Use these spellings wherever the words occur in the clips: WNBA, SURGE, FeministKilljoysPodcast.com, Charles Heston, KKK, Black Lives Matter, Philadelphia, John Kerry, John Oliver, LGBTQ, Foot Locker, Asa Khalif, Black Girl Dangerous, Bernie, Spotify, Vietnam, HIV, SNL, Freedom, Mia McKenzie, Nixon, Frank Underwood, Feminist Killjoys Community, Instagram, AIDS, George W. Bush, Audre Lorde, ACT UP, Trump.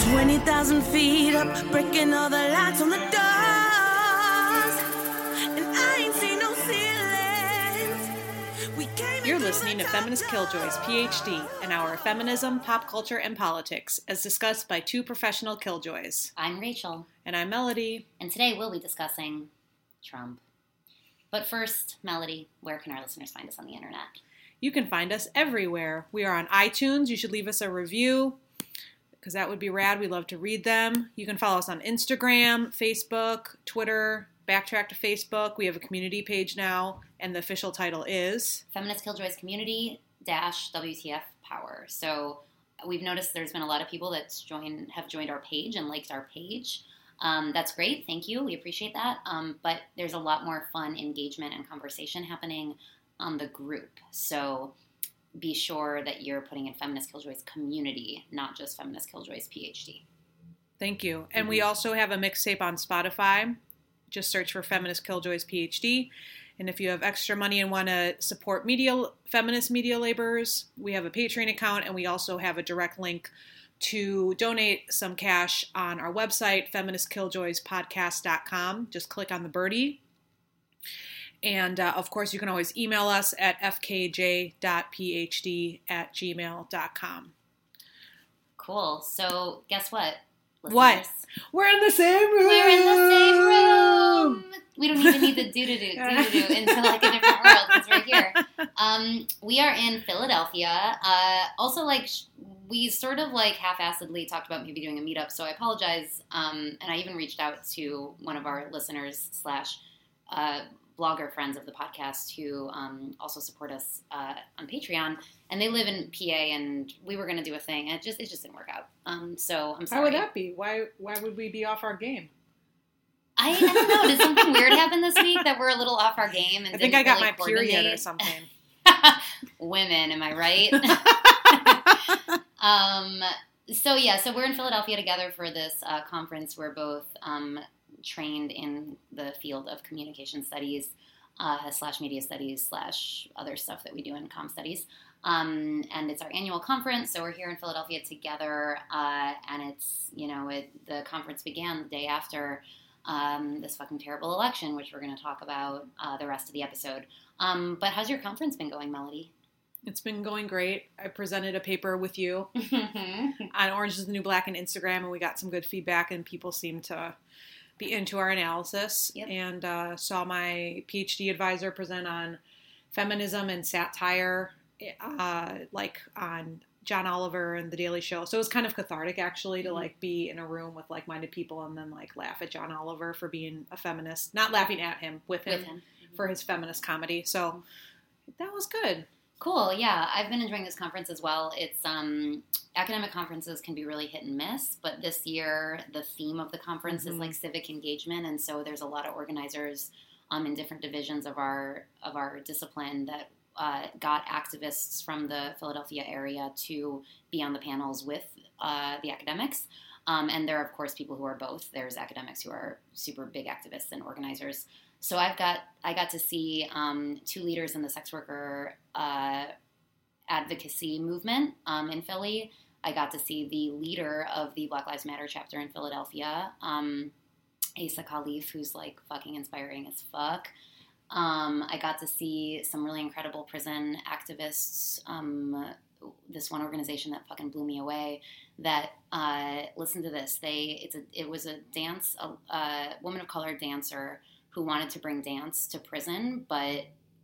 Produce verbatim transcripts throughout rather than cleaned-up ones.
twenty thousand feet up, breaking all the lights on the doors, and I ain't seen no ceilings. We came. You're listening to Feminist Killjoys PhD, an hour of feminism, pop culture, and politics, as discussed by two professional killjoys. I'm Rachel. And I'm Melody. And today we'll be discussing Trump. But first, Melody, where can our listeners find us on the internet? You can find us everywhere. We are on iTunes. You should leave us a review, because that would be rad. We love to read them. You can follow us on Instagram, Facebook, Twitter, backtrack to Facebook. We have a community page now, and the official title is Feminist Killjoys Community dash W T F Power. So we've noticed there's been a lot of people that join, have joined our page and liked our page. Um, that's great. Thank you. We appreciate that. Um, but there's a lot more fun engagement and conversation happening on the group. So be sure that you're putting in Feminist Killjoys Community, not just Feminist Killjoys PhD. Thank you. And mm-hmm. we also have a mixtape on Spotify. Just search for Feminist Killjoys PhD. And if you have extra money and want to support media, feminist media laborers, we have a Patreon account, and we also have a direct link to donate some cash on our website, Feminist Killjoys Podcast dot com. Just click on the birdie. And, uh, of course, you can always email us at f k j dot p h d at gmail dot com. Cool. So guess what? Listeners? What? We're in the same room. We're in the same room. We don't even need the do-do-do, do-do-do into like a different world. It's right here. Um, we are in Philadelphia. Uh, also, like, we sort of like half-assedly talked about maybe doing a meetup, so I apologize. Um, and I even reached out to one of our listeners slash uh blogger friends of the podcast who um, also support us uh, on Patreon, and they live in P A, and we were going to do a thing, and it just it just didn't work out. Um, so I'm sorry. How would that be? Why why would we be off our game? I, I don't know. Did something weird happen this week that we're a little off our game? And I think I got really my coordinate? period or something. Women, am I right? um. So yeah, so we're in Philadelphia together for this uh, conference. We're both um. trained in the field of communication studies uh, slash media studies slash other stuff that we do in comm studies. Um, and it's our annual conference, so we're here in Philadelphia together. Uh, and it's, you know, it, the conference began the day after um, this fucking terrible election, which we're going to talk about uh, the rest of the episode. Um, but how's your conference been going, Melody? It's been going great. I presented a paper with you on Orange is the New Black and Instagram, and we got some good feedback, and people seemed to be into our analysis, yep. and uh, saw my PhD advisor present on feminism and satire, uh, like on John Oliver and The Daily Show. So it was kind of cathartic, actually, to, like, be in a room with like-minded people and then, like, laugh at John Oliver for being a feminist. Not laughing at him, with him, with him. for his feminist comedy. So that was good. Cool, yeah. I've been enjoying this conference as well. It's um, academic conferences can be really hit and miss, but this year the theme of the conference mm-hmm. is like civic engagement, and so there's a lot of organizers um, in different divisions of our of our discipline that uh, got activists from the Philadelphia area to be on the panels with uh, the academics. Um, and there are, of course, people who are both. There's academics who are super big activists and organizers. So I've got I got to see um, two leaders in the sex worker uh, advocacy movement um, in Philly. I got to see the leader of the Black Lives Matter chapter in Philadelphia, um, Asa Khalif, who's like fucking inspiring as fuck. Um, I got to see some really incredible prison activists. Um, this one organization that fucking blew me away. That uh, listen to this. They it's a it was a dance a, a woman of color dancer who wanted to bring dance to prison, but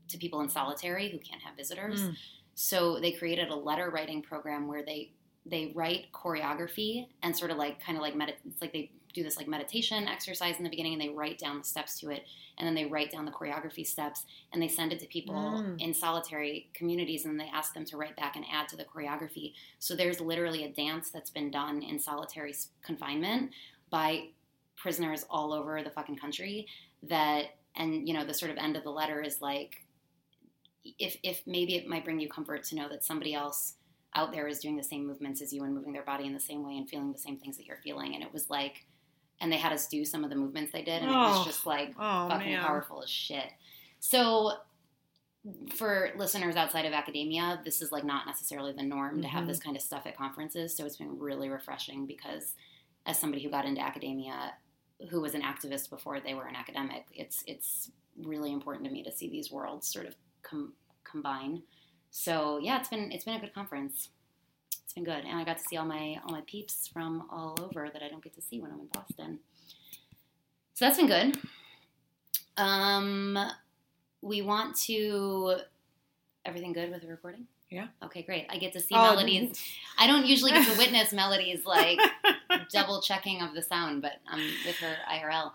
to people in solitary who can't have visitors. Mm. So they created a letter writing program where they they write choreography and sort of like kind of like med- it's like they do this like meditation exercise in the beginning, and they write down the steps to it, and then they write down the choreography steps, and they send it to people mm. in solitary communities, and they ask them to write back and add to the choreography. So there's literally a dance that's been done in solitary confinement by prisoners all over the fucking country. That, and you know, the sort of end of the letter is like, if if maybe it might bring you comfort to know that somebody else out there is doing the same movements as you and moving their body in the same way and feeling the same things that you're feeling. And it was like and they had us do some of the movements they did, and oh, it was just like oh, fucking man. powerful as shit. So for listeners outside of academia, this is like not necessarily the norm mm-hmm. to have this kind of stuff at conferences. So it's been really refreshing because as somebody who got into academia, who was an activist before they were an academic, it's it's really important to me to see these worlds sort of com- combine. So yeah, it's been it's been a good conference. It's been good, and I got to see all my all my peeps from all over that I don't get to see when I'm in Boston. So that's been good. Um, we want to everything good with the recording? Yeah. Okay, great. I get to see oh, melodies. I don't usually get to witness melodies like double checking of the sound, but I'm with her I R L.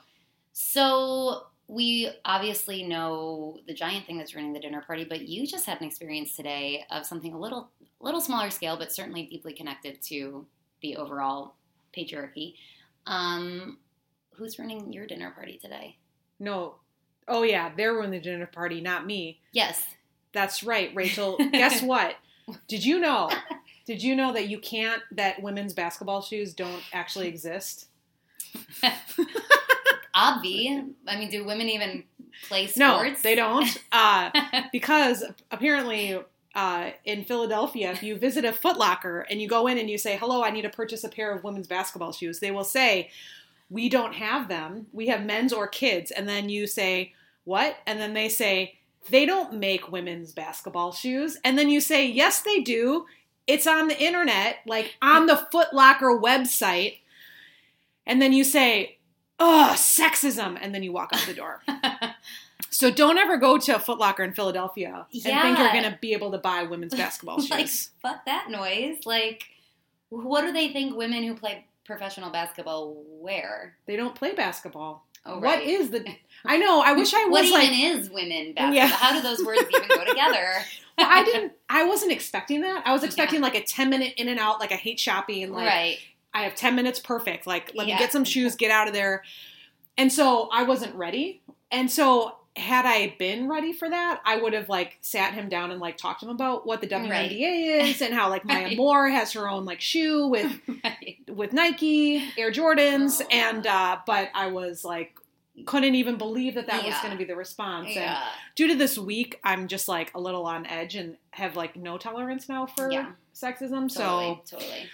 So we obviously know the giant thing that's running the dinner party, but you just had an experience today of something a little. little smaller scale, but certainly deeply connected to the overall patriarchy. Um, who's running your dinner party today? No. Oh, yeah. They're running the dinner party, not me. Yes. That's right, Rachel. Guess what? Did you know? Did you know that you can't, that women's basketball shoes don't actually exist? Obvi. I mean, do women even play sports? No, they don't. Uh, because apparently... Uh, in Philadelphia, if you visit a Foot Locker and you go in and you say, hello, I need to purchase a pair of women's basketball shoes, they will say, we don't have them. We have men's or kids. And then you say, what? And then they say, they don't make women's basketball shoes. And then you say, yes, they do. It's on the internet, like on the Foot Locker website. And then you say, oh, sexism. And then you walk out the door. So don't ever go to a Foot Locker in Philadelphia and yeah. think you're going to be able to buy women's basketball shoes. Like, fuck that noise. Like, what do they think women who play professional basketball wear? They don't play basketball. Oh, right. What is the... I know, I wish I was what like... What even is women basketball? Yeah. How do those words even go together? Well, I didn't... I wasn't expecting that. I was expecting yeah. like a ten-minute in and out, like I hate shopping. Like, right. I have ten minutes perfect. Like, let yeah. me get some shoes, get out of there. And so I wasn't ready. And so... Had I been ready for that, I would have, like, sat him down and, like, talked to him about what the W N B A right. is and how, like, Maya right. Moore has her own, like, shoe with right. with Nike, Air Jordans, oh. and, uh, but I was, like, couldn't even believe that that yeah. was going to be the response. Yeah. And due to this week, I'm just, like, a little on edge and have, like, no tolerance now for yeah. sexism. Totally, so, totally.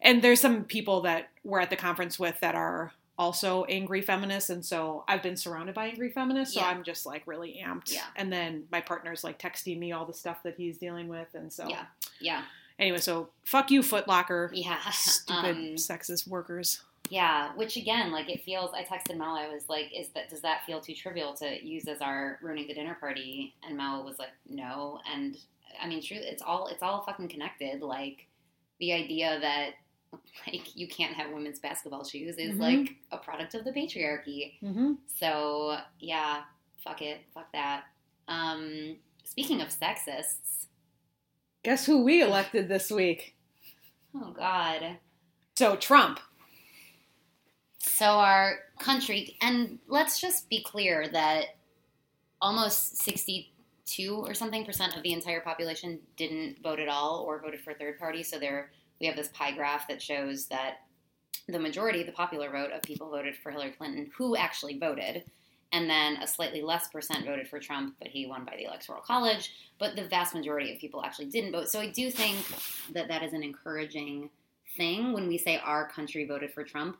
And there's some people that we're at the conference with that are... also angry feminists, and so I've been surrounded by angry feminists, so yeah. I'm just, like, really amped. Yeah. And then my partner's, like, texting me all the stuff that he's dealing with, and so... Yeah, yeah. Anyway, so fuck you, Foot Locker. Yeah. Stupid um, sexist workers. Yeah, which, again, like, it feels... I texted Mel, I was like, "Is that does that feel too trivial to use as our ruining the dinner party?" And Mel was like, no, and, I mean, truly, it's all, it's all fucking connected. Like, the idea that like, you can't have women's basketball shoes is, mm-hmm. like, a product of the patriarchy. Mm-hmm. So, yeah, fuck it. Fuck that. Um, speaking of sexists. Guess who we elected this week? Oh, God. So, Trump. So, our country, and let's just be clear that almost sixty-two or something percent of the entire population didn't vote at all or voted for third party, so they're we have this pie graph that shows that the majority, the popular vote of people voted for Hillary Clinton, who actually voted, and then a slightly less percent voted for Trump, but he won by the Electoral College, but the vast majority of people actually didn't vote. So I do think that that is an encouraging thing when we say our country voted for Trump.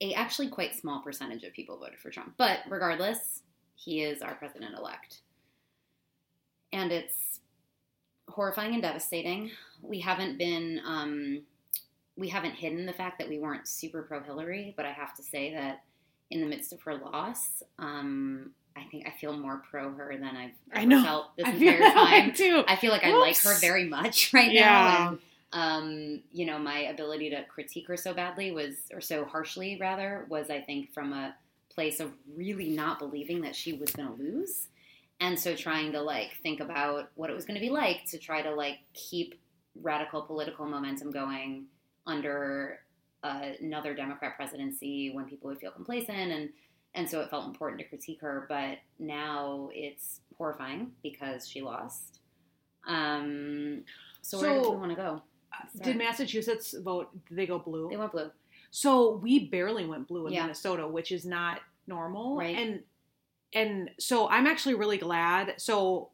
A actually quite small percentage of people voted for Trump, but regardless, he is our president-elect. And it's horrifying and devastating. We haven't been, um, we haven't hidden the fact that we weren't super pro-Hillary, but I have to say that in the midst of her loss, um, I think I feel more pro her than I've ever I know. felt this I entire feel time. I do. I feel like Whoops. I like her very much right yeah. now. And, um, you know, my ability to critique her so badly was, or so harshly rather, was I think from a place of really not believing that she was going to lose. And so trying to, like, think about what it was going to be like to try to, like, keep radical political momentum going under uh, another Democrat presidency when people would feel complacent. And, and so it felt important to critique her. But now it's horrifying because she lost. Um, so, so where do we want to go? Sorry. Did Massachusetts vote? Did they go blue? They went blue. So we barely went blue in yeah. Minnesota, which is not normal. Right. And and so I'm actually really glad. So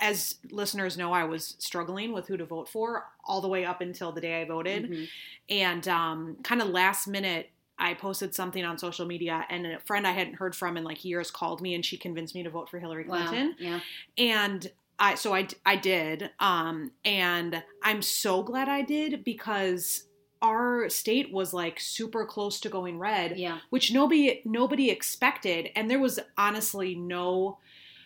as listeners know, I was struggling with who to vote for all the way up until the day I voted. Mm-hmm. And um, kind of last minute, I posted something on social media, and a friend I hadn't heard from in like years called me, and she convinced me to vote for Hillary Clinton. Wow. Yeah. And I, so I, I did. Um, and I'm so glad I did, because our state was like super close to going red, yeah. which nobody, nobody expected. And there was honestly no,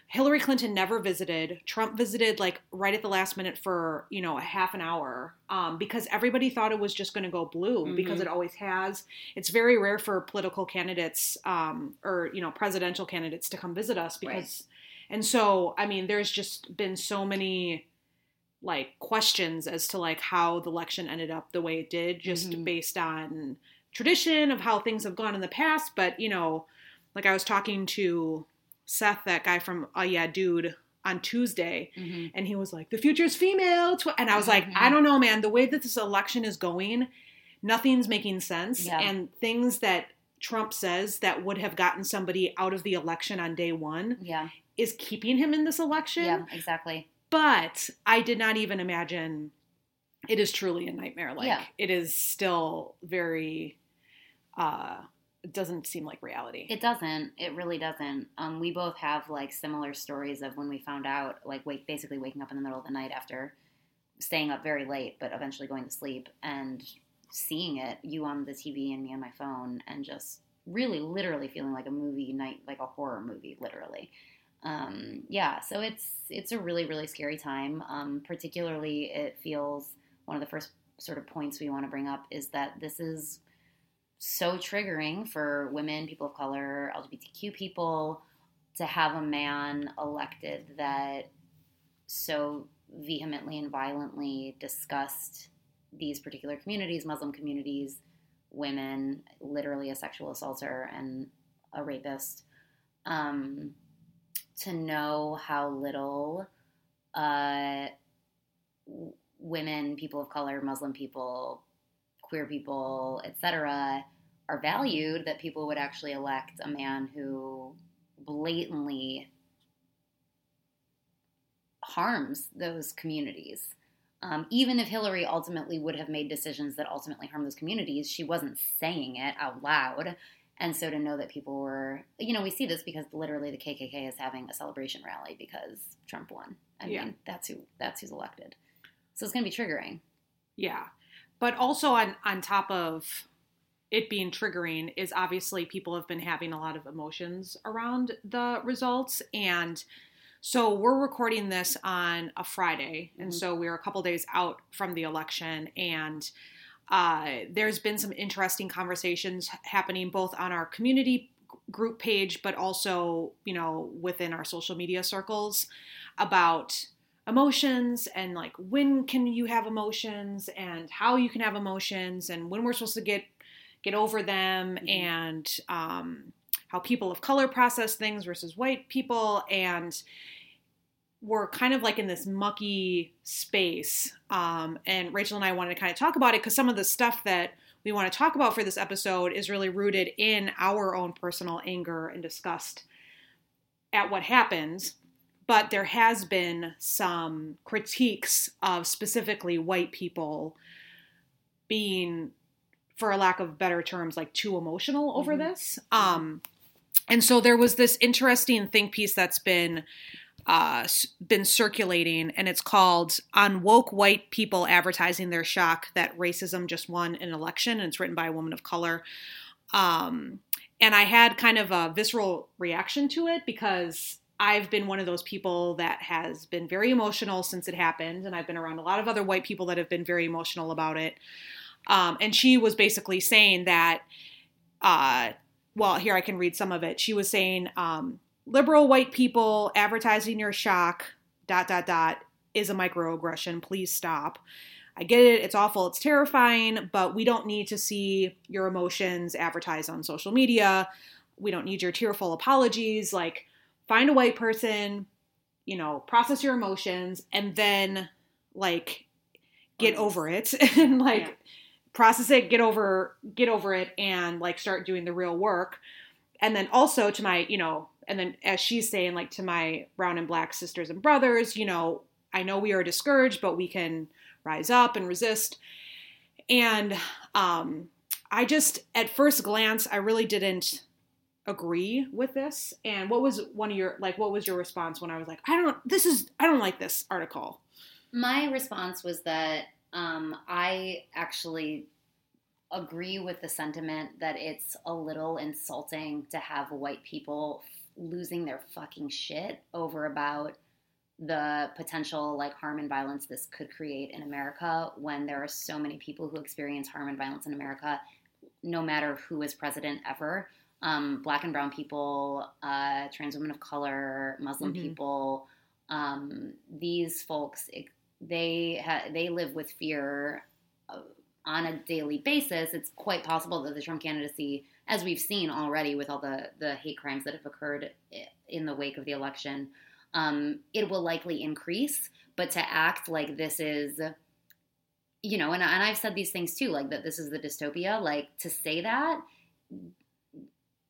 Hillary Clinton never visited. Trump visited like right at the last minute for, you know, a half an hour, um, because everybody thought it was just going to go blue mm-hmm. because it always has. It's very rare for political candidates, um, or, you know, presidential candidates to come visit us because, right. and so, I mean, there's just been so many like questions as to like how the election ended up the way it did, just mm-hmm. based on tradition of how things have gone in the past. But, you know, like I was talking to Seth, that guy from Oh Yeah Dude, on Tuesday, mm-hmm. and he was like, the future is female. And I was like, mm-hmm. I don't know, man. The way that this election is going, nothing's making sense. Yeah. And things that Trump says that would have gotten somebody out of the election on day one yeah. is keeping him in this election. Yeah, exactly. But I did not even imagine. It is truly a nightmare. Like, yeah. it is still very... Uh, It doesn't seem like reality. It doesn't. It really doesn't. Um, we both have, like, similar stories of when we found out, like, wake, basically waking up in the middle of the night after staying up very late but eventually going to sleep and seeing it, you on the T V and me on my phone, and just really literally feeling like a movie night, like a horror movie, literally. Um, yeah, so it's it's a really, really scary time. Um, particularly, it feels, one of the first sort of points we want to bring up is that this is so triggering for women, people of color, L G B T Q people, to have a man elected that so vehemently and violently discussed these particular communities, Muslim communities, women, literally a sexual assaulter and a rapist, um, to know how little uh, w- women, people of color, Muslim people, queer people, et cetera, are valued, that people would actually elect a man who blatantly harms those communities. Um, even if Hillary ultimately would have made decisions that ultimately harm those communities, she wasn't saying it out loud. And so to know that people were, you know, we see this because literally the K K K is having a celebration rally because Trump won. I mean, yeah. that's who that's who's elected. So it's going to be triggering. Yeah. But also on, on top of it being triggering is obviously people have been having a lot of emotions around the results. And so we're recording this on a Friday. Mm-hmm. And so we're a couple days out from the election. And uh, there's been some interesting conversations happening both on our community group page, but also, you know, within our social media circles about emotions and like when can you have emotions and how you can have emotions and when we're supposed to get get over them mm-hmm. and um, how people of color process things versus white people, and we're kind of like in this mucky space. Um, and Rachel and I wanted to kind of talk about it because some of the stuff that we want to talk about for this episode is really rooted in our own personal anger and disgust at what happens. But there has been some critiques of specifically white people being, for lack of better terms, like too emotional over mm-hmm. this. Um, and so there was this interesting think piece that's been uh, been circulating, and it's called "On Woke White People Advertising Their Shock That Racism Just Won an Election," and it's written by a woman of color. Um, and I had kind of a visceral reaction to it because I've been one of those people that has been very emotional since it happened, and I've been around a lot of other white people that have been very emotional about it. Um, and she was basically saying that, uh, well, here I can read some of it. She was saying, um, liberal white people advertising your shock, dot, dot, dot, is a microaggression. Please stop. I get it. It's awful. It's terrifying, but we don't need to see your emotions advertised on social media. We don't need your tearful apologies. Like, find a white person, you know, process your emotions, and then, like, get over it and, like, yeah. process it, get over, get over it, and like start doing the real work. And then also to my, you know, and then as she's saying, like to my brown and black sisters and brothers, you know, I know we are discouraged, but we can rise up and resist. And um, I just, at first glance, I really didn't agree with this. And what was one of your, like, what was your response when I was like, I don't, this is, I don't like this article? My response was that um, I actually agree with the sentiment that it's a little insulting to have white people losing their fucking shit over about the potential like harm and violence this could create in America when there are so many people who experience harm and violence in America, no matter who is president ever. Um, black and brown people, uh, trans women of color, Muslim mm-hmm. people, um, these folks, it, they ha- they live with fear on a daily basis. It's quite possible that the Trump candidacy, as we've seen already with all the, the hate crimes that have occurred in the wake of the election, Um, it will likely increase, but to act like this is, you know, and, and I've said these things too, like that this is the dystopia, like to say that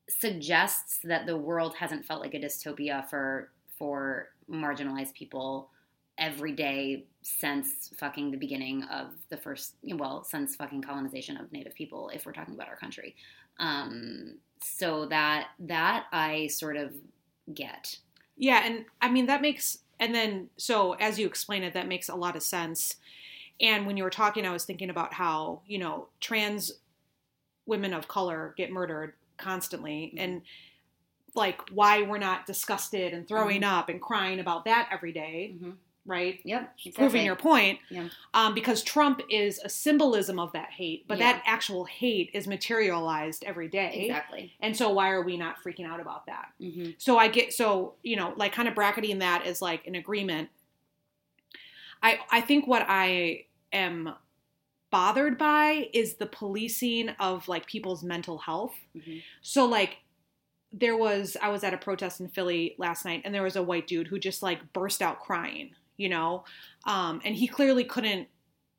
suggests that the world hasn't felt like a dystopia for, for marginalized people every day since fucking the beginning of the first, well, since fucking colonization of Native people, if we're talking about our country. Um, so that, that I sort of get. Yeah, and I mean, that makes, and then, so as you explain it, that makes a lot of sense. And when you were talking, I was thinking about how, you know, trans women of color get murdered constantly. Mm-hmm. And, like, why we're not disgusted and throwing mm-hmm. up and crying about that every day, mm-hmm. right? Yep. Exactly. Proving your point. Yeah. Um, because Trump is a symbolism of that hate, but yeah. that actual hate is materialized every day. Exactly. And so why are we not freaking out about that? Mm-hmm. So I get, so, you know, like kind of bracketing that as like an agreement. I I think what I am bothered by is the policing of like people's mental health. Mm-hmm. So like, there was, I was at a protest in Philly last night and there was a white dude who just like burst out crying, you know, um, and he clearly couldn't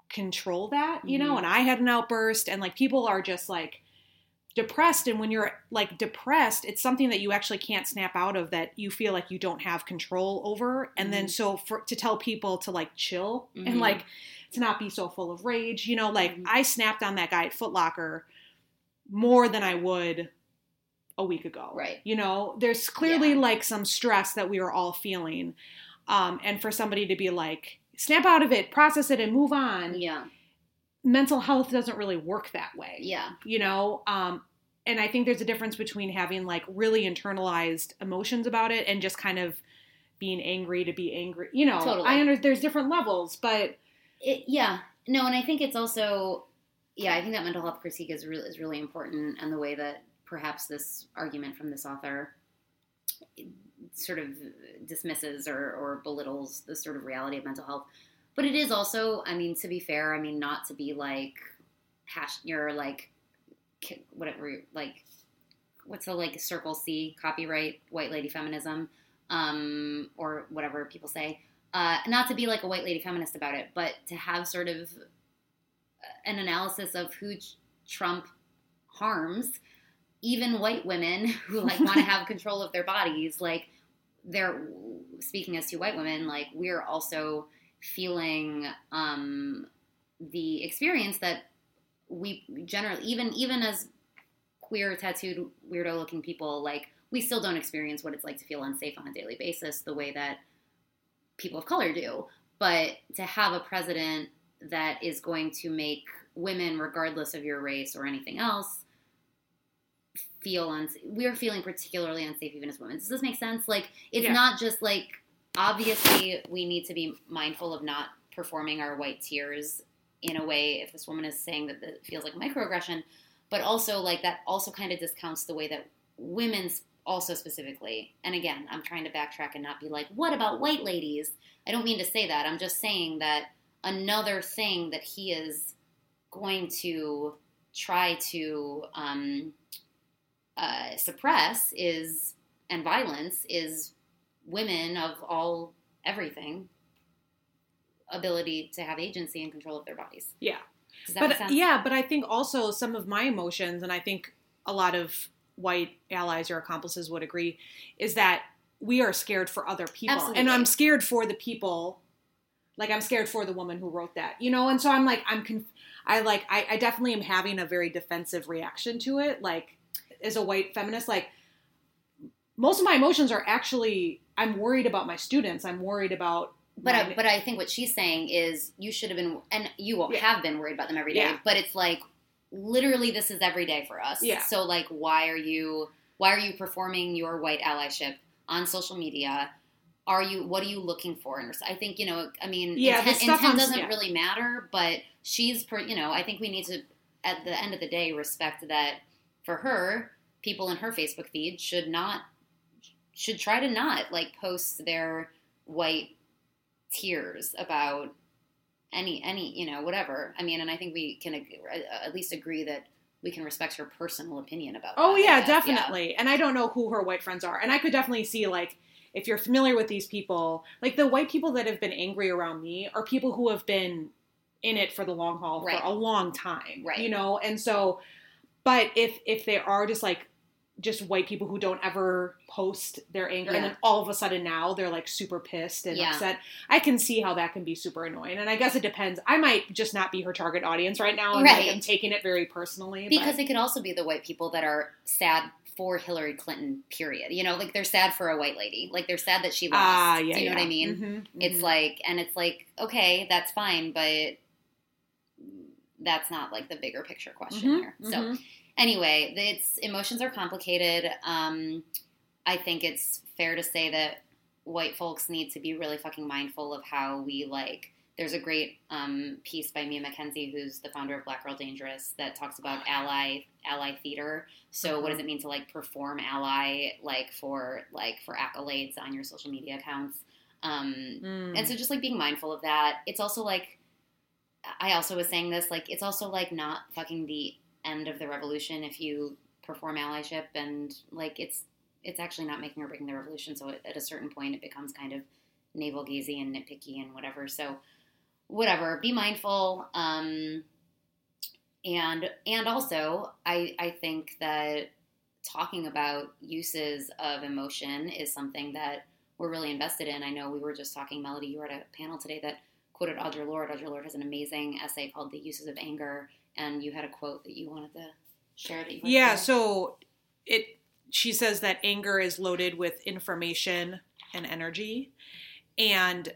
control that, you mm-hmm. know, and I had an outburst and like people are just like depressed. And when you're like depressed, it's something that you actually can't snap out of that you feel like you don't have control over. And mm-hmm. then so for, to tell people to like chill mm-hmm. and like to not be so full of rage, you know, like mm-hmm. I snapped on that guy at Foot Locker more than I would a week ago. Right. You know, there's clearly yeah. like some stress that we are all feeling. Um, and for somebody to be like, snap out of it, process it and move on. Yeah. Mental health doesn't really work that way. Yeah. You know? Um, and I think there's a difference between having like really internalized emotions about it and just kind of being angry to be angry. You know, totally. I under- there's different levels, but it, yeah, no. And I think it's also, yeah, I think that mental health critique is really, is really important. And the way that, perhaps this argument from this author sort of dismisses or, or belittles the sort of reality of mental health. But it is also, I mean, to be fair, I mean, not to be like, hash, you're like, whatever, like, what's the like circle C copyright white lady feminism um, or whatever people say. Uh, not to be like a white lady feminist about it, but to have sort of an analysis of who Trump harms. Even white women who like want to have control of their bodies, like they're speaking as two white women, like we're also feeling um, the experience that we generally, even, even as queer, tattooed, weirdo looking people, like we still don't experience what it's like to feel unsafe on a daily basis, the way that people of color do. But to have a president that is going to make women, regardless of your race or anything else, feel unsafe. We're feeling particularly unsafe even as women. Does this make sense? Like, it's yeah. not just like, obviously we need to be mindful of not performing our white tears in a way, if this woman is saying that it feels like microaggression, but also like that also kind of discounts the way that women's also specifically, and again, I'm trying to backtrack and not be like, what about white ladies? I don't mean to say that. I'm just saying that another thing that he is going to try to, um, Uh, suppress is, and violence is women of all everything ability to have agency and control of their bodies. Yeah. Does that but, make sense? Yeah, but I think also some of my emotions, and I think a lot of white allies or accomplices would agree, is that we are scared for other people. Absolutely. And I'm scared for the people. Like, I'm scared for the woman who wrote that, you know? And so I'm like, I'm, conf- I like, I, I definitely am having a very defensive reaction to it. Like, as a white feminist, like, most of my emotions are actually, I'm worried about my students. I'm worried about. But I, but I think what she's saying is you should have been, and you will yeah. have been worried about them every day. Yeah. But it's like, literally, this is every day for us. Yeah. So like, why are you, why are you performing your white allyship on social media? Are you, what are you looking for? And I think, you know, I mean, yeah, intent, intent on, doesn't yeah. really matter, but she's, per, you know, I think we need to, at the end of the day, respect that for her, people in her Facebook feed should not, should try to not like post their white tears about any, any, you know, whatever. I mean, and I think we can ag- at least agree that we can respect her personal opinion about oh, that. Oh yeah, definitely. Yeah. And I don't know who her white friends are. And I could definitely see, like, if you're familiar with these people, like the white people that have been angry around me are people who have been in it for the long haul right. for a long time, right. you know? And so, but if, if they are just like, just white people who don't ever post their anger yeah. and then all of a sudden now they're like super pissed and yeah. upset. I can see how that can be super annoying. And I guess it depends. I might just not be her target audience right now. And right. like, I'm taking it very personally. Because but. It could also be the white people that are sad for Hillary Clinton, period. You know, like they're sad for a white lady. Like they're sad that she lost. Ah, yeah, Do you know yeah. what I mean? Mm-hmm, mm-hmm. It's like, and it's like, okay, that's fine. But that's not like the bigger picture question mm-hmm, here. So mm-hmm. Anyway, it's emotions are complicated. Um, I think it's fair to say that white folks need to be really fucking mindful of how we, like, there's a great um, piece by Mia McKenzie, who's the founder of Black Girl Dangerous, that talks about ally ally theater. So mm-hmm. what does it mean to, like, perform ally, like, for, like, for accolades on your social media accounts? Um, mm. And so just, like, being mindful of that. It's also, like, I also was saying this, like, it's also, like, not fucking the end of the revolution if you perform allyship, and like it's it's actually not making or breaking the revolution, so at a certain point it becomes kind of navel-gazing and nitpicky and whatever, so whatever, be mindful. um and and also I I think that talking about uses of emotion is something that we're really invested in. I know we were just talking, Melody, you were at a panel today that quoted Audre Lorde. Audre Lorde has an amazing essay called The Uses of Anger. And you had a quote that you wanted to share. That you yeah, to so it. She says that anger is loaded with information and energy. And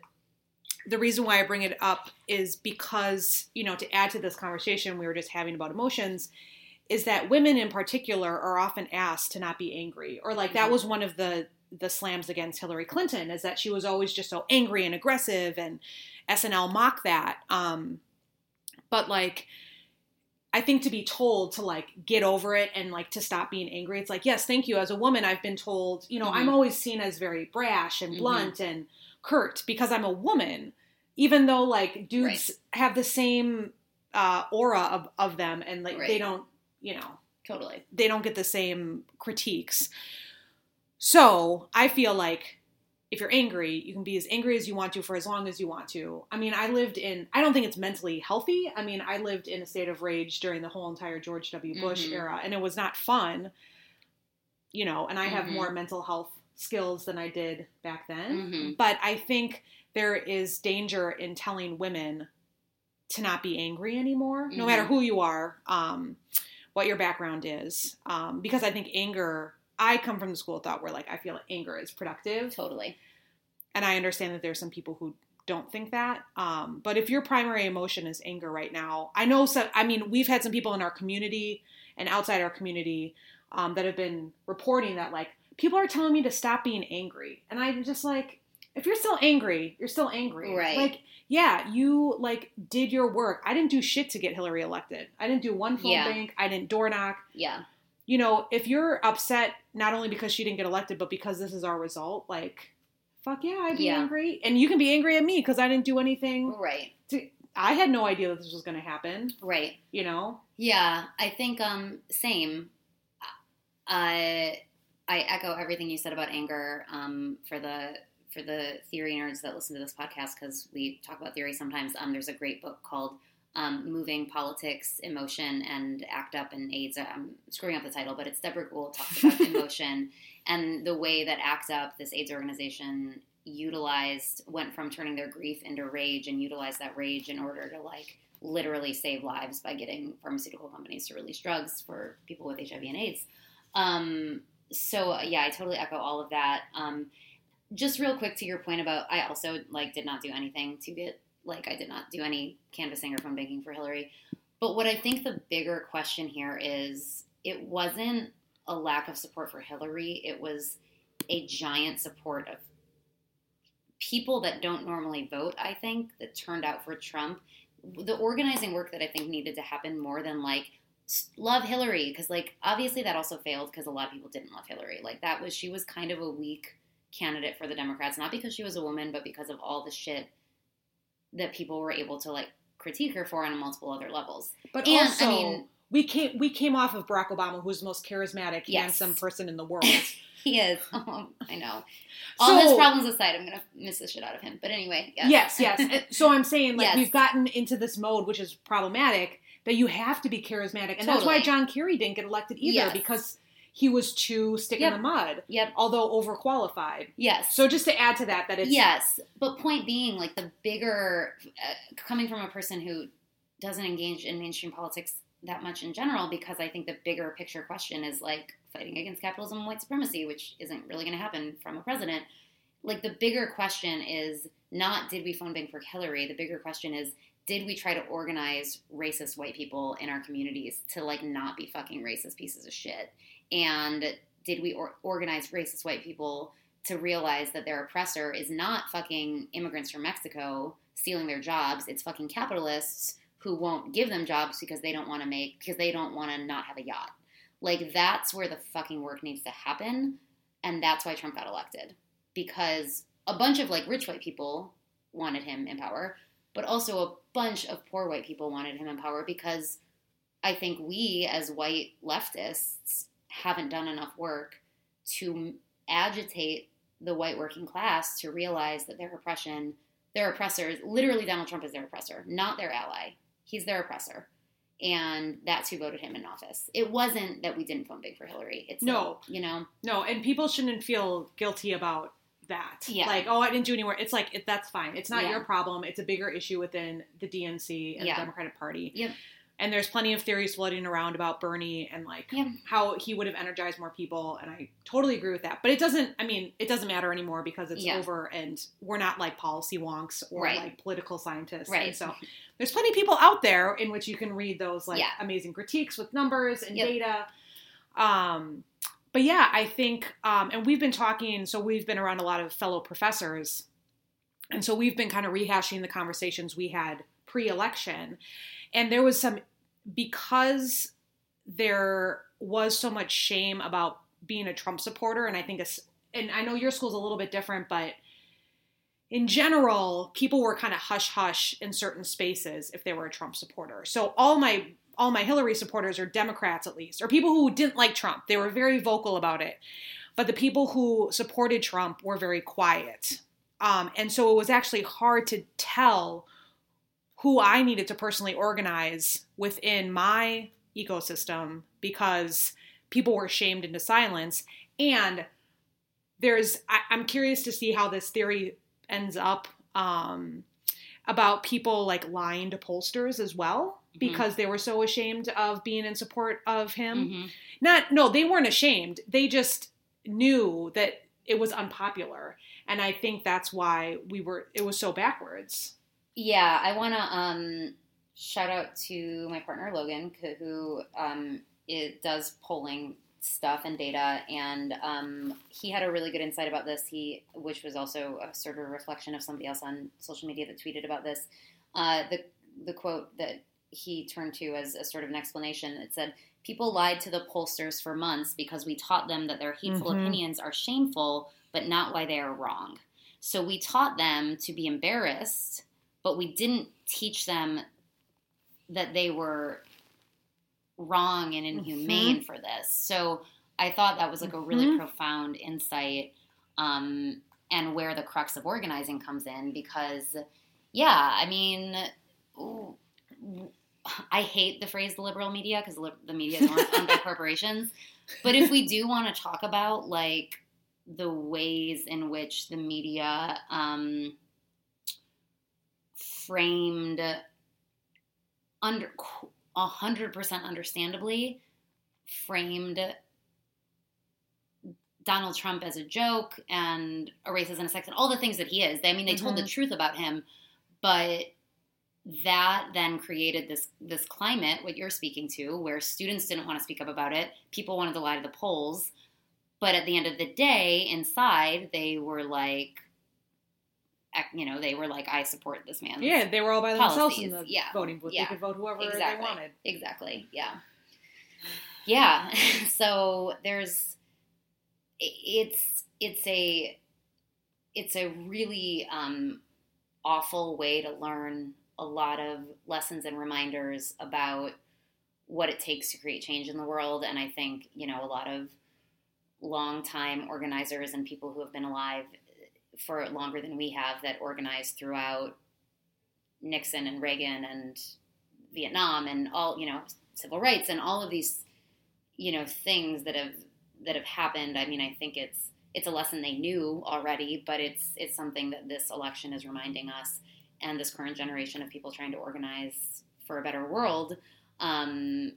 the reason why I bring it up is because, you know, to add to this conversation we were just having about emotions, is that women in particular are often asked to not be angry. Or like mm-hmm. that was one of the, the slams against Hillary Clinton, is that she was always just so angry and aggressive, and S N L mocked that. Um, but like... I think to be told to, like, get over it and, like, to stop being angry. It's like, yes, thank you. As a woman, I've been told, you know, mm-hmm. I'm always seen as very brash and blunt mm-hmm. and curt because I'm a woman, even though, like, dudes right. have the same uh, aura of, of them, and, like, right. they don't, you know. Totally. They don't get the same critiques. So I feel like if you're angry, you can be as angry as you want to for as long as you want to. I mean, I lived in, I don't think it's mentally healthy. I mean, I lived in a state of rage during the whole entire George W. Bush mm-hmm. era, and it was not fun, you know, and I mm-hmm. have more mental health skills than I did back then. Mm-hmm. But I think there is danger in telling women to not be angry anymore, mm-hmm. no matter who you are, um, what your background is. Um, because I think anger... I come from the school of thought where, like, I feel like anger is productive. Totally. And I understand that there's some people who don't think that. Um, but if your primary emotion is anger right now, I know some, I mean, we've had some people in our community and outside our community um, that have been reporting that, like, people are telling me to stop being angry. And I'm just like, if you're still angry, you're still angry. Right. Like, yeah, you, like, did your work. I didn't do shit to get Hillary elected. I didn't do one phone yeah. bank. I didn't door knock. Yeah. You know, if you're upset not only because she didn't get elected, but because this is our result, like, fuck yeah, I'd be yeah. angry. And you can be angry at me because I didn't do anything. Right. To, I had no idea that this was going to happen. Right. You know? Yeah. I think, um, same. I, I echo everything you said about anger, um, for the, for the theory nerds that listen to this podcast, because we talk about theory sometimes. Um, there's a great book called um, Moving Politics, Emotion, and ACT UP and AIDS. I'm screwing up the title, but it's Deborah Gould talks about emotion and the way that ACT UP, this AIDS organization, utilized, went from turning their grief into rage and utilized that rage in order to, like, literally save lives by getting pharmaceutical companies to release drugs for people with H I V and AIDS. Um, so, yeah, I totally echo all of that. Um, just real quick to your point about, I also, like, did not do anything to get, like, I did not do any canvassing or phone banking for Hillary. But what I think the bigger question here is, it wasn't a lack of support for Hillary. It was a giant support of people that don't normally vote, I think, that turned out for Trump. The organizing work that I think needed to happen more than, like, love Hillary, because, like, obviously that also failed because a lot of people didn't love Hillary. Like, that was, she was kind of a weak candidate for the Democrats, not because she was a woman, but because of all the shit that people were able to, like, critique her for on multiple other levels. But and, also, I mean, we came we came off of Barack Obama, who's the most charismatic, yes. handsome person in the world. He is. Oh, I know. All so, his problems aside, I'm going to miss the shit out of him. But anyway, yeah. Yes, yes. So I'm saying, like, yes. we've gotten into this mode, which is problematic, that you have to be charismatic. And totally. That's why John Kerry didn't get elected either, yes. because he was too stick yep. in the mud. Yep. Although overqualified. Yes. So just to add to that, that it's... Yes. But point being, like, the bigger... Uh, coming from a person who doesn't engage in mainstream politics that much in general, because I think the bigger picture question is, like, fighting against capitalism and white supremacy, which isn't really going to happen from a president. Like, the bigger question is not, did we phone bank for Hillary? The bigger question is, did we try to organize racist white people in our communities to, like, not be fucking racist pieces of shit? And did we or- organize racist white people to realize that their oppressor is not fucking immigrants from Mexico stealing their jobs, it's fucking capitalists who won't give them jobs because they don't want to make, because they don't want to not have a yacht. Like, that's where the fucking work needs to happen, and that's why Trump got elected. Because a bunch of, like, rich white people wanted him in power, but also a bunch of poor white people wanted him in power because I think we, as white leftists, haven't done enough work to agitate the white working class to realize that their oppression, their oppressors, literally Donald Trump is their oppressor, not their ally. He's their oppressor. And that's who voted him in office. It wasn't that we didn't phone big for Hillary. It's no, like, you know, no, and people shouldn't feel guilty about that. Yeah, like, oh, I didn't do anywhere. It's like it, that's fine. It's not yeah. your problem. It's a bigger issue within the D N C and yeah. the Democratic Party. Yep. And there's plenty of theories floating around about Bernie and, like, yep. how he would have energized more people. And I totally agree with that. But it doesn't. I mean, it doesn't matter anymore because it's yeah. over, and we're not, like, policy wonks or right. like political scientists. Right. And so. There's plenty of people out there in which you can read those, like, yeah. amazing critiques with numbers and yep. data. Um, but, yeah, I think um, – and we've been talking – so we've been around a lot of fellow professors. And so we've been kind of rehashing the conversations we had pre-election. And there was some – because there was so much shame about being a Trump supporter, and I think – and I know your school's a little bit different, but – in general, people were kind of hush-hush in certain spaces if they were a Trump supporter. So all my all my Hillary supporters are Democrats, at least, or people who didn't like Trump. They were very vocal about it. But the people who supported Trump were very quiet. Um, and so it was actually hard to tell who I needed to personally organize within my ecosystem because people were shamed into silence. And there's I, I'm curious to see how this theory ends up um, about people, like, lying to pollsters as well because mm-hmm. they were so ashamed of being in support of him. Mm-hmm. Not, no, they weren't ashamed. They just knew that it was unpopular. And I think that's why we were, it was so backwards. Yeah. I want to um, shout out to my partner, Logan, who um, it does polling stuff and data, and um, he had a really good insight about this, he, which was also a sort of reflection of somebody else on social media that tweeted about this. Uh, the the quote that he turned to as a sort of an explanation, it said, people lied to the pollsters for months because we taught them that their hateful mm-hmm. opinions are shameful, but not why they are wrong. So we taught them to be embarrassed, but we didn't teach them that they were wrong and inhumane mm-hmm. for this. So I thought that was, like, a really mm-hmm. profound insight um, and where the crux of organizing comes in because, yeah, I mean, ooh, I hate the phrase liberal media because li- the media is owned by corporations. But if we do want to talk about, like, the ways in which the media um, framed under one hundred percent understandably framed Donald Trump as a joke and a racist and a sexist, all the things that he is. I mean, they mm-hmm. told the truth about him, but that then created this this climate, what you're speaking to, where students didn't want to speak up about it. People wanted to lie to the polls. But at the end of the day, inside, they were like, you know, they were like, I support this man. Yeah, they were all by policies. Themselves in the yeah. voting booth. Yeah. They could vote whoever exactly. they wanted. Exactly, yeah. Yeah, so there's... It's it's a it's a really um, awful way to learn a lot of lessons and reminders about what it takes to create change in the world. And I think, you know, a lot of longtime organizers and people who have been alive for longer than we have that organized throughout Nixon and Reagan and Vietnam and all, you know, civil rights and all of these, you know, things that have that have happened. I mean, I think it's it's a lesson they knew already, but it's it's something that this election is reminding us and this current generation of people trying to organize for a better world. Um,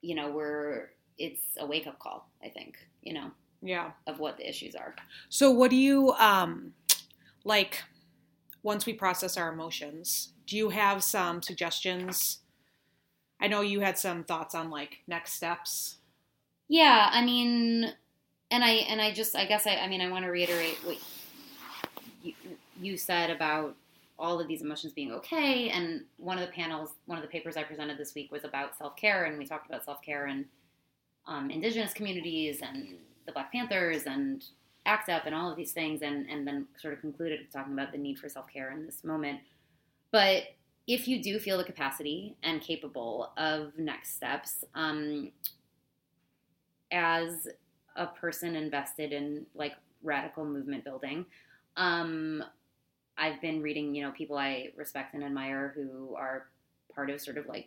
you know, we're it's a wake up call, I think, you know, yeah, of what the issues are. So what do you um, like once we process our emotions, do you have some suggestions? I know you had some thoughts on like next steps. Yeah, I mean, and I and I just, I guess, I, I mean, I want to reiterate what you, you said about all of these emotions being okay, and one of the panels, one of the papers I presented this week was about self-care, and we talked about self-care in um, indigenous communities, and the Black Panthers, and ACT UP, and all of these things, and, and then sort of concluded talking about the need for self-care in this moment. But if you do feel the capacity and capable of next steps, um... as a person invested in, like, radical movement building, um, I've been reading, you know, people I respect and admire who are part of sort of, like,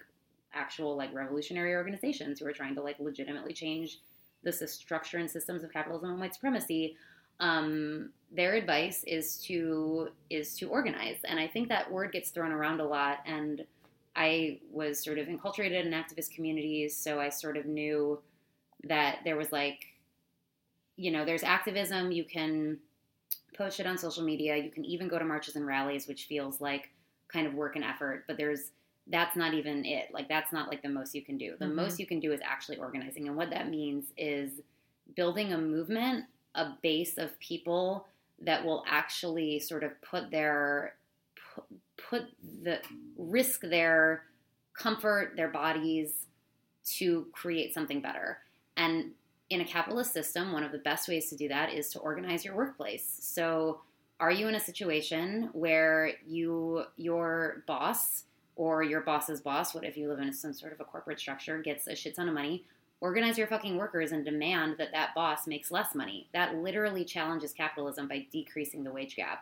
actual, like, revolutionary organizations who are trying to, like, legitimately change the structure and systems of capitalism and white supremacy. Um, their advice is to is to organize. And I think that word gets thrown around a lot. And I was sort of enculturated in activist communities, so I sort of knew... that there was like, you know, there's activism, you can post it on social media, you can even go to marches and rallies, which feels like kind of work and effort, but there's, that's not even it. Like, that's not like the most you can do. The mm-hmm. most you can do is actually organizing. And what that means is building a movement, a base of people that will actually sort of put their, put, put the, risk their comfort, their bodies to create something better. And in a capitalist system, one of the best ways to do that is to organize your workplace. So are you in a situation where you, your boss or your boss's boss, what if you live in some sort of a corporate structure, gets a shit ton of money? Organize your fucking workers and demand that that boss makes less money. That literally challenges capitalism by decreasing the wage gap,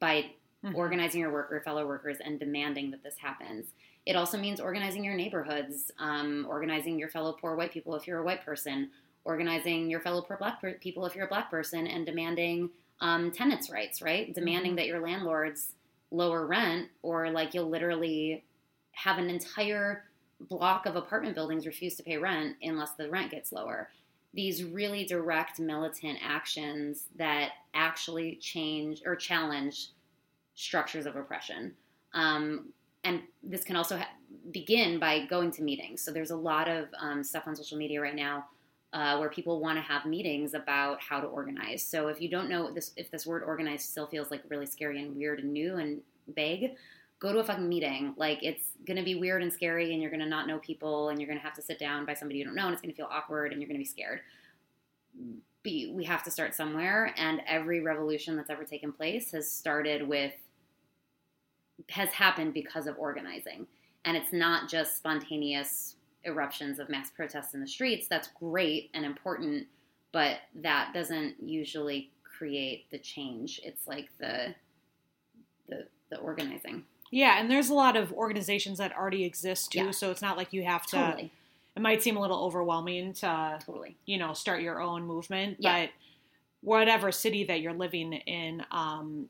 by mm-hmm. organizing your worker, fellow workers, and demanding that this happens. It also means organizing your neighborhoods, um, organizing your fellow poor white people if you're a white person, organizing your fellow poor black per- people if you're a black person, and demanding um, tenants' rights, right? Demanding mm-hmm. that your landlords lower rent, or like you'll literally have an entire block of apartment buildings refuse to pay rent unless the rent gets lower. These really direct militant actions that actually change or challenge structures of oppression. Um, And this can also ha- begin by going to meetings. So there's a lot of um, stuff on social media right now uh, where people want to have meetings about how to organize. So if you don't know this, if this word organized still feels like really scary and weird and new and vague, go to a fucking meeting. Like, it's going to be weird and scary, and you're going to not know people, and you're going to have to sit down by somebody you don't know, and it's going to feel awkward, and you're going to be scared. But we have to start somewhere, and every revolution that's ever taken place has started with has happened because of organizing. And it's not just spontaneous eruptions of mass protests in the streets. That's great and important, but that doesn't usually create the change. It's like the the, the organizing. Yeah, and there's a lot of organizations that already exist, too, yeah. so it's not like you have to... Totally. It might seem a little overwhelming to, totally. you know, start your own movement, yeah. but whatever city that you're living in, um,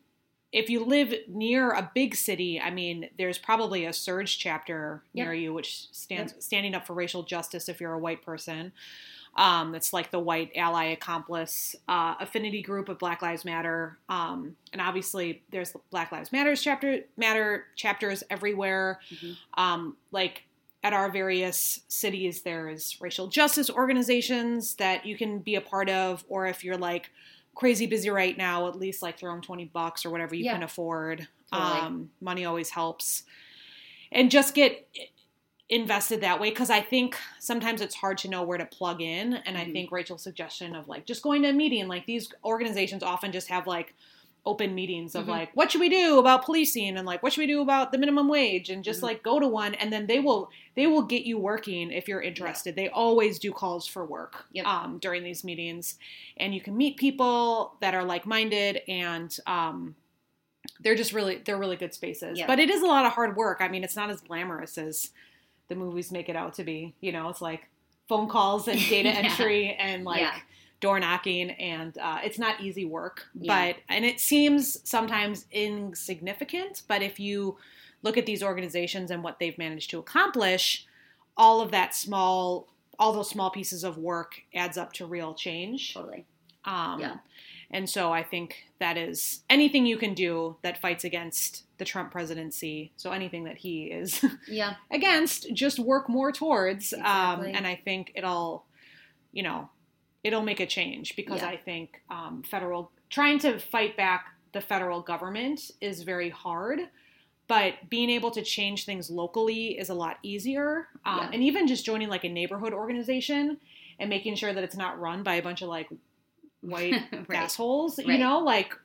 if you live near a big city, I mean, there's probably a surge chapter yep. near you, which stands yep. standing up for racial justice if you're a white person. Um, it's like the white ally accomplice uh, affinity group of Black Lives Matter. Um, and obviously there's Black Lives Matters chapter, Matter chapters everywhere. Mm-hmm. Um, like... At our various cities, there's racial justice organizations that you can be a part of, or if you're like crazy busy right now, at least like throw in twenty bucks or whatever you yeah. can afford. Totally. Um, money always helps. And just get invested that way, because I think sometimes it's hard to know where to plug in. And mm-hmm. I think Rachel's suggestion of like just going to a meeting, like these organizations often just have like open meetings of mm-hmm. like, what should we do about policing? And like, what should we do about the minimum wage? And just mm-hmm. like go to one, and then they will, they will get you working if you're interested. Yeah. They always do calls for work yep. um, during these meetings, and you can meet people that are like-minded, and um, they're just really, they're really good spaces, yep. but it is a lot of hard work. I mean, it's not as glamorous as the movies make it out to be, you know, it's like phone calls and data yeah. entry and like, yeah. door knocking, and uh, it's not easy work, yeah. but, and it seems sometimes insignificant, but if you look at these organizations and what they've managed to accomplish, all of that small, all those small pieces of work adds up to real change. Totally. Um, yeah. And so I think that is anything you can do that fights against the Trump presidency. So anything that he is yeah. against, just work more towards. Exactly. Um, and I think it'll, you know, it'll make a change, because yeah. I think um, federal trying to fight back the federal government is very hard, but being able to change things locally is a lot easier. Um, yeah. And even just joining like a neighborhood organization and making sure that it's not run by a bunch of like white right. assholes, you right. know, like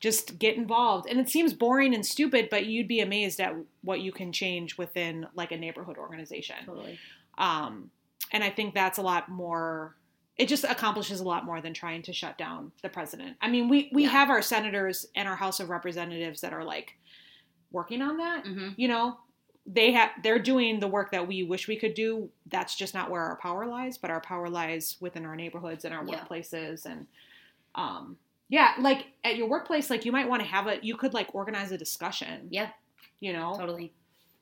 just get involved. And it seems boring and stupid, but you'd be amazed at what you can change within like a neighborhood organization. Totally. Um, and I think that's a lot more... It just accomplishes a lot more than trying to shut down the president. I mean, we, we yeah. have our senators and our House of Representatives that are like working on that. Mm-hmm. You know, they have, they're doing the work that we wish we could do. That's just not where our power lies, but our power lies within our neighborhoods and our yeah. workplaces. And, um, yeah, like at your workplace, like you might want to have a, you could like organize a discussion. Yeah. You know, totally.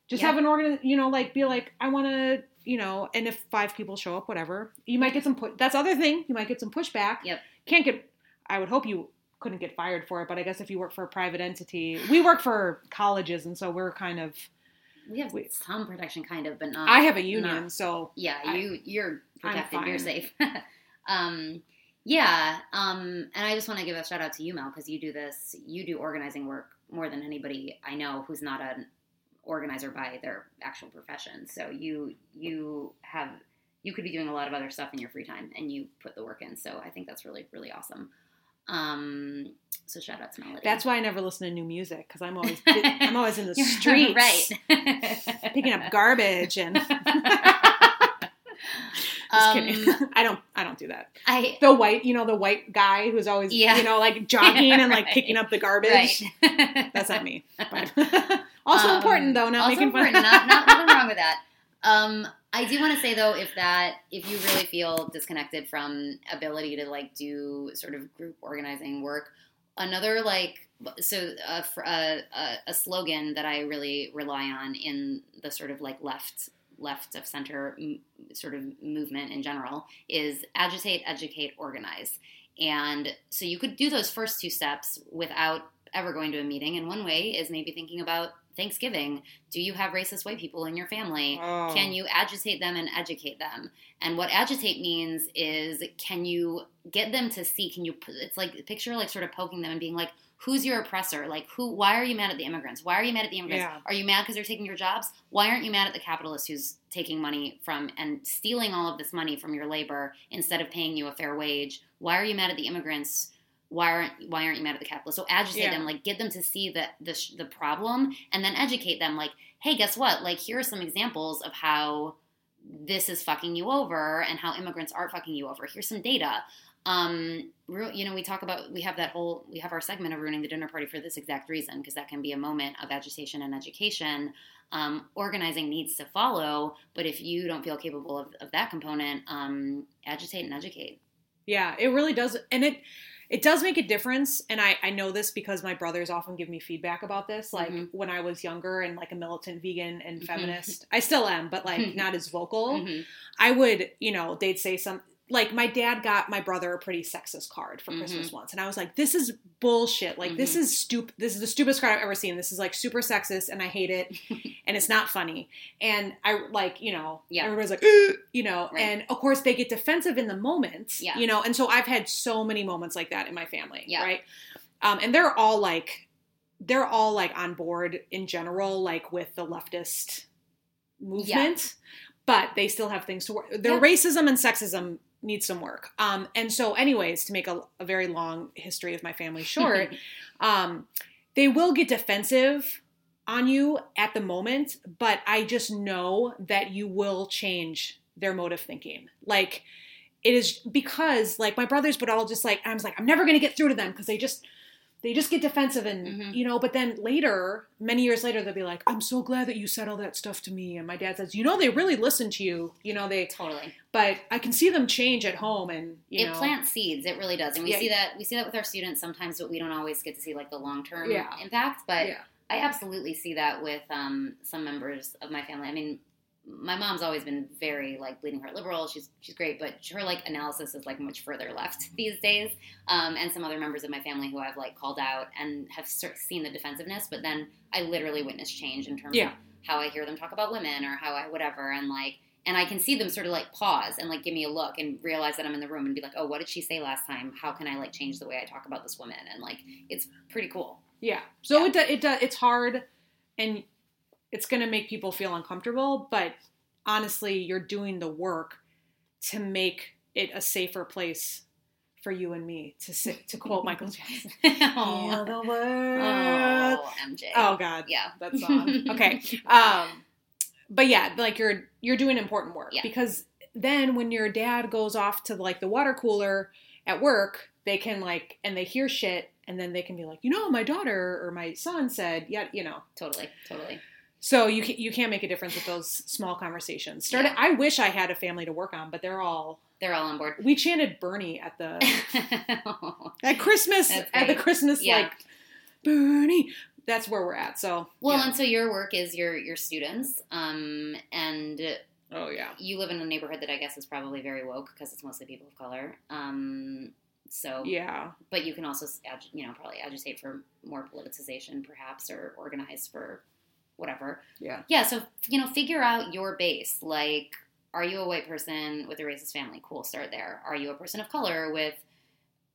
Just yeah. have an organ, you know, like be like, I want to, you know, and if five people show up, whatever, you might get some, pu- that's the other thing. You might get some pushback. Yep. Can't get, I would hope you couldn't get fired for it, but I guess if you work for a private entity, we work for colleges. And so we're kind of, we have we, some protection kind of, but not, I have a union. Not, so yeah, you, I, you're protected. You're safe. um, yeah. Um, and I just want to give a shout out to you, Mel, cause you do this, you do organizing work more than anybody I know who's not an organizer by their actual profession. So you you have you could be doing a lot of other stuff in your free time, and you put the work in. So I think that's really, really awesome. Um, so shout out to Melody. That's why I never listen to new music, because I'm always I'm always in the streets, right? Picking up garbage and just kidding. Um, I don't I don't do that. I the white you know the white guy who's always yeah. you know like jogging yeah, and like right. picking up the garbage. Right. That's not me. But also um, important, though, not also making important. Fun. not, not nothing wrong with that. Um, I do want to say, though, if that, if you really feel disconnected from ability to, like, do sort of group organizing work, another, like, so a, a, a slogan that I really rely on in the sort of, like, left, left of center m- sort of movement in general is agitate, educate, organize. And so you could do those first two steps without ever going to a meeting. And one way is maybe thinking about Thanksgiving. Do you have racist white people in your family? Oh. Can you agitate them and educate them? And what agitate means is, can you get them to see, can you, it's like, picture like sort of poking them and being like, who's your oppressor? Like, who, why are you mad at the immigrants? Why are you mad at the immigrants? Yeah. Are you mad because they're taking your jobs? Why aren't you mad at the capitalist who's taking money from and stealing all of this money from your labor instead of paying you a fair wage? Why are you mad at the immigrants? Why aren't why aren't you mad at the capitalists? So agitate yeah. them, like get them to see the, the the problem, and then educate them. Like, hey, guess what? Like, here are some examples of how this is fucking you over, and how immigrants are fucking you over. Here's some data. Um, you know, we talk about, we have that whole, we have our segment of ruining the dinner party for this exact reason, because that can be a moment of agitation and education. Um, organizing needs to follow, but if you don't feel capable of, of that component, um, agitate and educate. Yeah, it really does. And it, it does make a difference. And I, I know this because my brothers often give me feedback about this. Like mm-hmm. when I was younger and like a militant vegan and feminist, mm-hmm. I still am, but like not as vocal. Mm-hmm. I would, you know, they'd say some. Like, my dad got my brother a pretty sexist card for mm-hmm. Christmas once. And I was like, this is bullshit. Like, mm-hmm. this is stupid. This is the stupidest card I've ever seen. This is, like, super sexist, and I hate it, and it's not funny. And I, like, you know, yeah. everybody's like, you know. Right. And, of course, they get defensive in the moment, yeah. you know. And so I've had so many moments like that in my family, yeah. right? Um, and they're all, like, they're all, like, on board in general, like, with the leftist movement. Yeah. But they still have things to work. Their yeah. racism and sexism need some work. Um, and so anyways, to make a, a very long history of my family short, um, they will get defensive on you at the moment, but I just know that you will change their mode of thinking. Like, it is because, like, my brothers would all just, like, I was like, I'm never going to get through to them because they just... They just get defensive and, mm-hmm. you know, but then later, many years later, they'll be like, I'm so glad that you said all that stuff to me. And my dad says, you know, they really listen to you. You know, they... Totally. But I can see them change at home and, you it know... It plants seeds. It really does. And we yeah. see that we see that with our students sometimes, but we don't always get to see, like, the long-term yeah. impact. But yeah. I absolutely see that with um, some members of my family. I mean, my mom's always been very, like, bleeding heart liberal. She's she's great, but her, like, analysis is, like, much further left these days. Um, and some other members of my family who I've, like, called out and have seen the defensiveness, but then I literally witness change in terms yeah. of how I hear them talk about women or how I whatever. And, like, and I can see them sort of, like, pause and, like, give me a look and realize that I'm in the room and be like, oh, what did she say last time? How can I, like, change the way I talk about this woman? And, like, it's pretty cool. Yeah. So yeah. It, it it's hard and... It's going to make people feel uncomfortable, but honestly, you're doing the work to make it a safer place for you and me to sit, to quote Michael Jackson. Oh, Feel the world. Oh, M J. Oh, God. Yeah. That song. Okay. Um, but yeah, like you're, you're doing important work yeah. because then when your dad goes off to like the water cooler at work, they can like, and they hear shit and then they can be like, you know, my daughter or my son said, yeah, you know. Totally. Totally. So you can, you can make a difference with those small conversations. Start. Yeah. I wish I had a family to work on, but they're all they're all on board. We chanted Bernie at the oh, at Christmas at the Christmas yeah. like Bernie. That's where we're at. So well, yeah. and so your work is your your students, um, and oh yeah, you live in a neighborhood that I guess is probably very woke because it's mostly people of color. Um, so yeah, but you can also ag- you know probably agitate for more politicization, perhaps, or organize for. Whatever. Yeah. Yeah. So, you know, figure out your base. Like, are you a white person with a racist family? Cool. Start there. Are you a person of color with,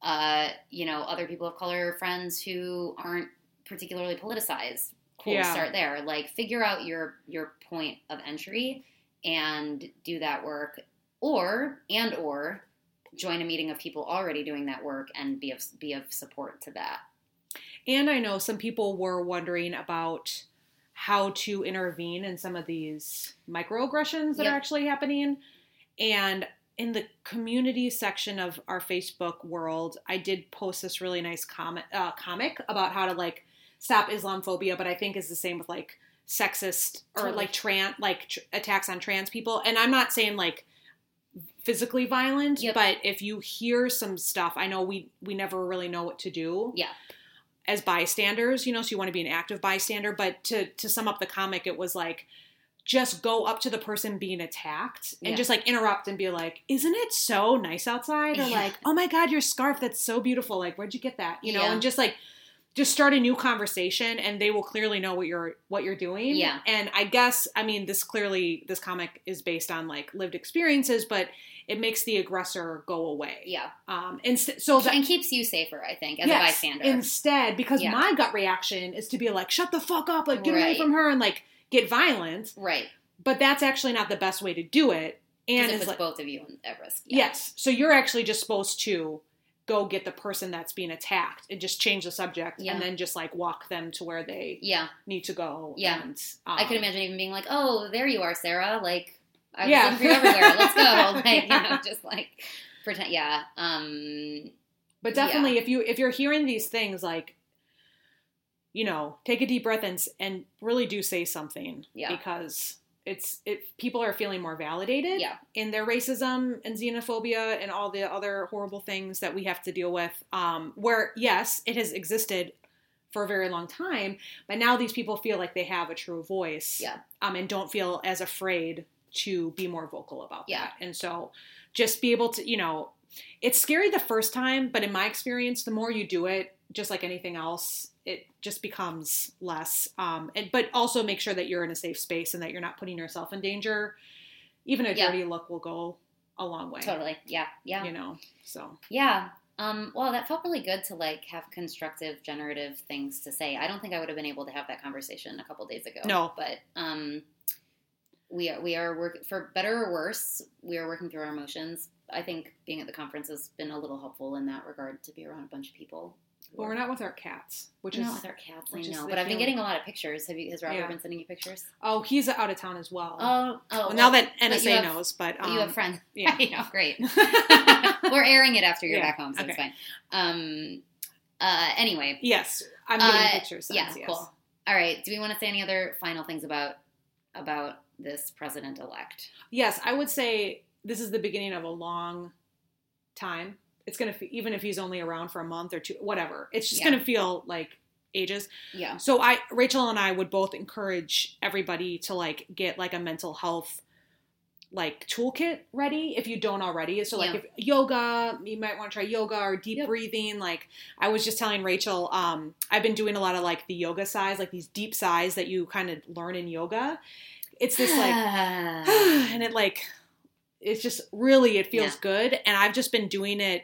uh, you know, other people of color friends who aren't particularly politicized? Cool. Yeah. Start there. Like, figure out your, your point of entry and do that work or, and, or join a meeting of people already doing that work and be of, be of support to that. And I know some people were wondering about how to intervene in some of these microaggressions that yep. are actually happening. And in the community section of our Facebook world, I did post this really nice comic, uh, comic about how to, like, stop Islamophobia, but I think is the same with, like, sexist or, totally. like, trans, like tr- attacks on trans people. And I'm not saying, like, physically violent, yep. but if you hear some stuff, I know we, we never really know what to do. Yeah. As bystanders, you know, so you want to be an active bystander. But to, to sum up the comic, it was like, just go up to the person being attacked and yeah. just like interrupt and be like, isn't it so nice outside? Or yeah. like, oh my God, your scarf, that's so beautiful. Like, where'd you get that? You know, yeah. and just like, just start a new conversation and they will clearly know what you're, what you're doing. Yeah. And I guess, I mean, this clearly, this comic is based on like lived experiences, but it makes the aggressor go away. Yeah. Um, and so that, and keeps you safer, I think, as yes, a bystander. Instead, because yeah. my gut reaction is to be like, shut the fuck up, like get right. away from her and like get violent. Right. But that's actually not the best way to do it. And it puts like, both of you at risk. Yeah. Yes. So you're actually just supposed to go get the person that's being attacked and just change the subject yeah. and then just like walk them to where they yeah. need to go. Yeah. And, um, I could imagine even being like, oh, there you are, Sarah. Like, I was yeah. looking for you everywhere. Let's go. Like, yeah. you know, just like, Pretend, yeah. Um, but definitely, yeah. if you if you're hearing these things, like, you know, take a deep breath and and really do say something, yeah. because it's it people are feeling more validated yeah. in their racism and xenophobia and all the other horrible things that we have to deal with. Um, where yes, it has existed for a very long time, but now these people feel like they have a true voice, yeah. um, and don't feel as afraid to be more vocal about yeah. that. And so just be able to, you know, it's scary the first time, but in my experience, the more you do it, just like anything else, it just becomes less. Um, and, but also make sure that you're in a safe space and that you're not putting yourself in danger. Even a yeah. dirty look will go a long way. Totally. Yeah. Yeah. You know, so. Yeah. Um, well, that felt really good to, like, have constructive, generative things to say. I don't think I would have been able to have that conversation a couple days ago. No. But, um... We are, we are working, for better or worse, we are working through our emotions. I think being at the conference has been a little helpful in that regard, to be around a bunch of people. Well, we're not with our cats, which we're is... not with our cats, I know. But I've been getting a lot of pictures. Have you? Has Robert yeah. been sending you pictures? Oh, he's out of town as well. Oh, oh. Well, well, now that N S A but have, knows, but... Um, you have friends. Yeah. I know, great. We're airing it after you're yeah. back home, so okay. it's fine. Um, uh, anyway. Yes, I'm getting uh, pictures. Since, yeah, yes. cool. All right, do we want to say any other final things about about... this president-elect? Yes, I would say this is the beginning of a long time. It's going to fe- even if he's only around for a month or two, whatever, it's just yeah. going to feel like ages. Yeah. So I, Rachel and I would both encourage everybody to, like, get, like, a mental health, like, toolkit ready if you don't already. So, like, yeah. if yoga, you might want to try yoga or deep yep. breathing. Like, I was just telling Rachel, um, I've been doing a lot of, like, the yoga sighs, like these deep sighs that you kind of learn in yoga. It's this, like, and it, like, it's just really, it feels yeah. good. And I've just been doing it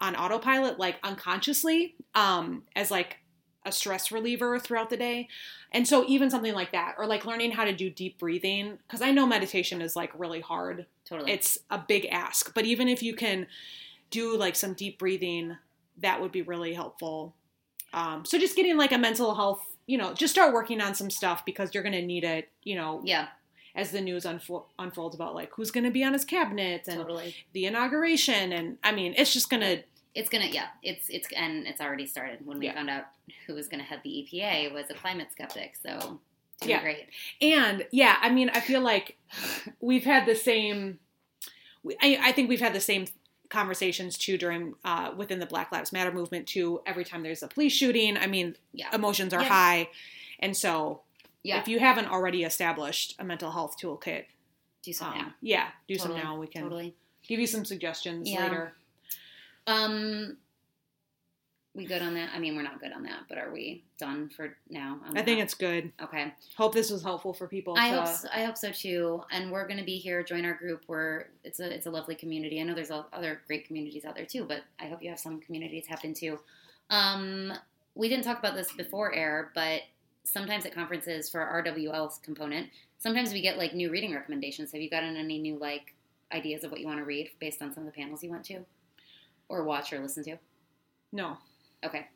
on autopilot, like, unconsciously, um, as, like, a stress reliever throughout the day. And so even something like that, or, like, learning how to do deep breathing, because I know meditation is, like, really hard. Totally. It's a big ask. But even if you can do, like, some deep breathing, that would be really helpful. Um, so just getting, like, a mental health, you know, just start working on some stuff because you're going to need it, you know, yeah. as the news unfo- unfolds about, like, who's going to be on his cabinet and totally. The inauguration. And I mean, it's just going to, it's going to, yeah, it's, it's, and it's already started. When we yeah. found out who was going to head the E P A was a climate skeptic. So yeah. great. And yeah, I mean, I feel like we've had the same, I, I think we've had the same conversations too during uh within the Black Lives Matter movement too. Every time there's a police shooting, I mean yeah. emotions are yeah. high, and so yeah. if you haven't already established a mental health toolkit, do some um, now. Yeah, do totally. some now. We can totally. give you some suggestions yeah. later. Um, we good on that? I mean, we're not good on that, but are we done for now? I'm I not. think it's good. Okay. Hope this was helpful for people. I to, hope so, I hope so too. And we're going to be here. Join our group. We're it's a it's a lovely community. I know there's other great communities out there too, but I hope you have some community to tap into. Um, we didn't talk about this before air, but sometimes at conferences for our R W L's component, sometimes we get, like, new reading recommendations. Have you gotten any new, like, ideas of what you want to read based on some of the panels you went to, or watch or listen to? No. Okay.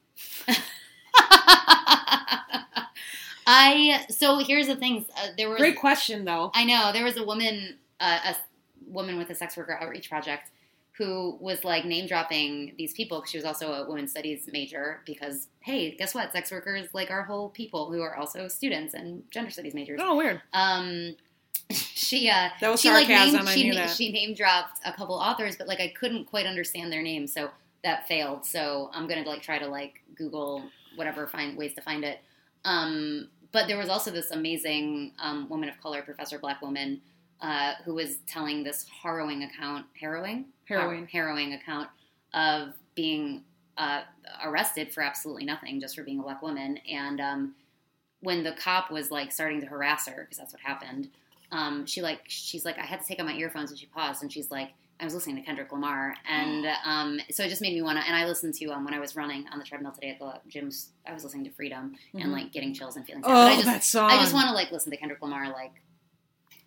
I, so here's the thing. Uh, there was, Great question, though. I know. There was a woman, uh, a woman with a sex worker outreach project who was, like, name-dropping these people because she was also a women's studies major because, hey, guess what? Sex workers, like, are whole people who are also students and gender studies majors. Oh, weird. Um, she, uh, that was she, sarcasm. Like, named, she, I knew that. She name-dropped a couple authors, but, like, I couldn't quite understand their names, so... that failed, so I'm going to, like, try to, like, Google whatever, find ways to find it. Um, but there was also this amazing um, woman of color, professor, black woman, uh, who was telling this harrowing account, harrowing? Harrowing. Harrowing account of being uh, arrested for absolutely nothing, just for being a black woman. And um, when the cop was, like, starting to harass her, because that's what happened, um, she, like, she's like, I had to take out my earphones, and she paused, and she's like, I was listening to Kendrick Lamar, and um, so it just made me want to, and I listened to, um, when I was running on the treadmill today at the gym, I was listening to Freedom, mm-hmm. and, like, getting chills and feeling sad. Oh, but I just, that song. I just want to, like, listen to Kendrick Lamar, like,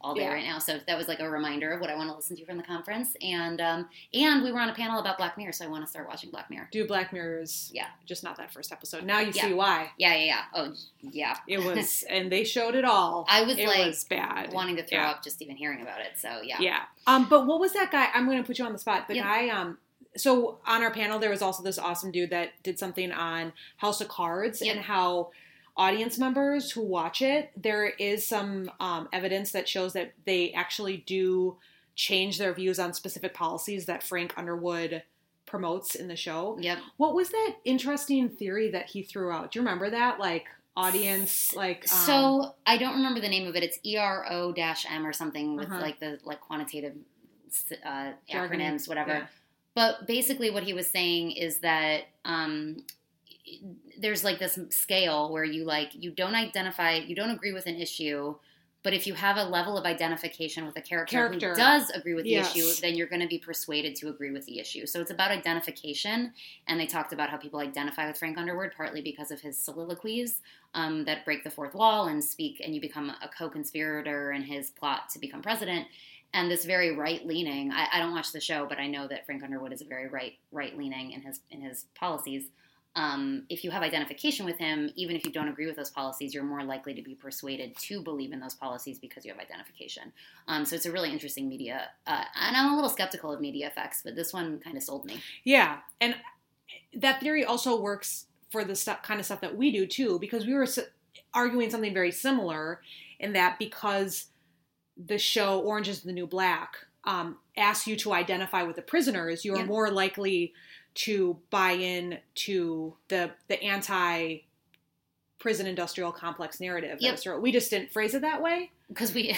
all day yeah. right now. So that was like a reminder of what I want to listen to from the conference. And um, and we were on a panel about Black Mirror, so I want to start watching Black Mirror. Do Black Mirrors. Yeah. Just not that first episode. Now you yeah. see why. Yeah, yeah, yeah. Oh, yeah. It was, and they showed it all. I was it like was bad. wanting to throw yeah. up just even hearing about it. So, yeah. Yeah. Um, but what was that guy? I'm going to put you on the spot. The yeah. guy, um, so on our panel, there was also this awesome dude that did something on House of Cards yep. and how audience members who watch it, there is some um, evidence that shows that they actually do change their views on specific policies that Frank Underwood promotes in the show. Yep. What was that interesting theory that he threw out? Do you remember that? Like audience, like um, so I don't remember the name of it. It's E R O M or something with uh-huh. like the like quantitative uh, acronyms, whatever. Yeah. But basically, what he was saying is that. Um, there's like this scale where you like, you don't identify, you don't agree with an issue, but if you have a level of identification with a character, character. who does agree with the yes. issue, then you're going to be persuaded to agree with the issue. So it's about identification. And they talked about how people identify with Frank Underwood, partly because of his soliloquies um, that break the fourth wall and speak, and you become a co-conspirator in his plot to become president. And this very right-leaning, I, I don't watch the show, but I know that Frank Underwood is a very right, right-leaning in his, in his policies. Um, if you have identification with him, even if you don't agree with those policies, you're more likely to be persuaded to believe in those policies because you have identification. Um, so it's a really interesting media. Uh, and I'm a little skeptical of media effects, but this one kind of sold me. Yeah. And that theory also works for the stuff, kind of stuff that we do too, because we were arguing something very similar in that because the show Orange is the New Black um, asks you to identify with the prisoners, you're yeah. more likely to buy in to the the anti-prison industrial complex narrative. Yep. We just didn't phrase it that way. Because we,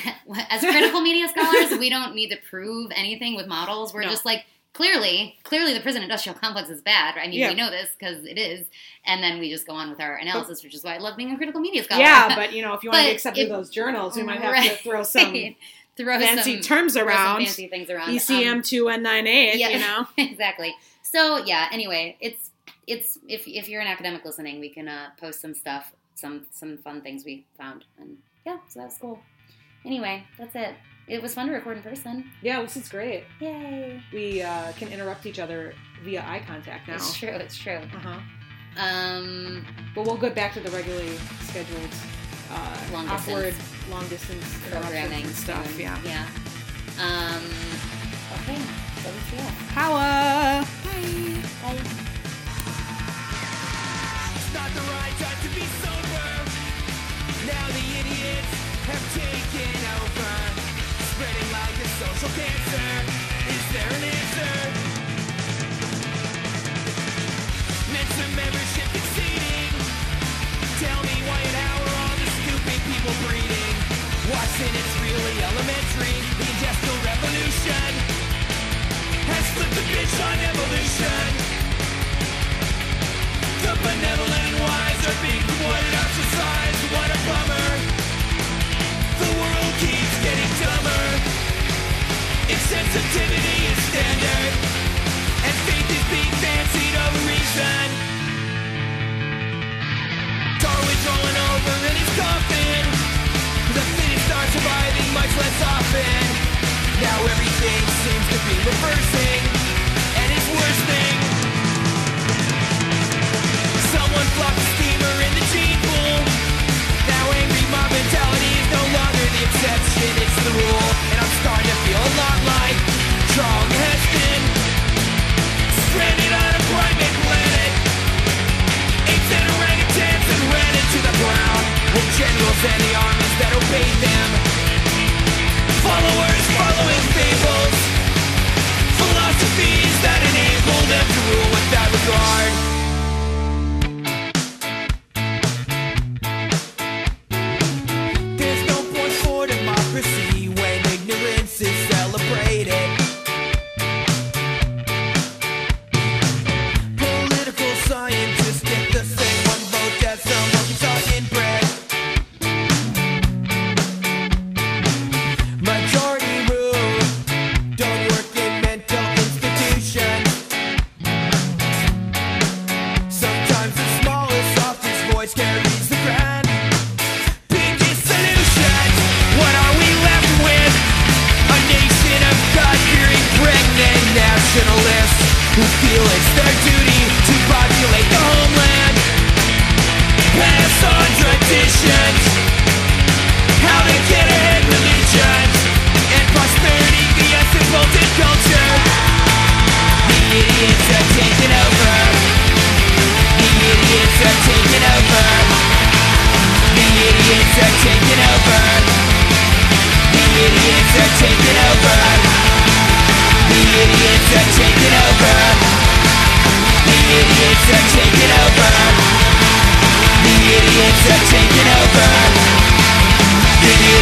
as critical media scholars, we don't need to prove anything with models. We're no. just like, clearly, clearly the prison industrial complex is bad. I mean, yeah. we know this because it is. And then we just go on with our analysis, but, which is why I love being a critical media scholar. Yeah, but you know, if you want to be accepted in those journals, we might have right. to throw some... Throw fancy some, terms around. Throw some fancy things around. E C M two one nine eight, yeah, you know? Exactly. So, yeah, anyway, it's, it's if if you're an academic listening, we can uh, post some stuff, some some fun things we found. And yeah, so that's cool. Anyway, that's it. It was fun to record in person. Yeah, this is great. Yay. We uh, can interrupt each other via eye contact now. It's true, it's true. Uh-huh. Um, but we'll get back to the regularly scheduled Uh, long awkward, long distance programming stuff. And, yeah. Yeah. Um, okay. So we feel. Power. Bye. Bye. It's not the right time to be sober. Now the idiots have taken over, spreading like a social cancer. Is there an answer? Mental membership exceeding. Tell me why and how. Breeding. Watching it's really elementary. The Industrial Revolution has flipped the bitch on evolution. The benevolent and wise are being rewarded, ostracized. What a bummer. The world keeps getting dumber. Its sensitivity is standard, and faith is being fancied over reason. Darwin's rolling over in his coffin. The fittest are surviving much less often. Now everything seems to be reversing, and it's worsening. Someone flopped a steamer in the gene pool. Now angry mob mentality is no longer the exception, it's the rule. And I'm starting to feel a lot like Charles Heston, stranded on a private planet. Apes and orangutans and ran into the ground. With generals and the armies that obeyed them. Followers following fables. Philosophies that enable them to rule without regard. There's no point for democracy when ignorance is celebrated. Political scientists get the same one vote that someone keeps on in bread. taken over. The idiots have taken over. The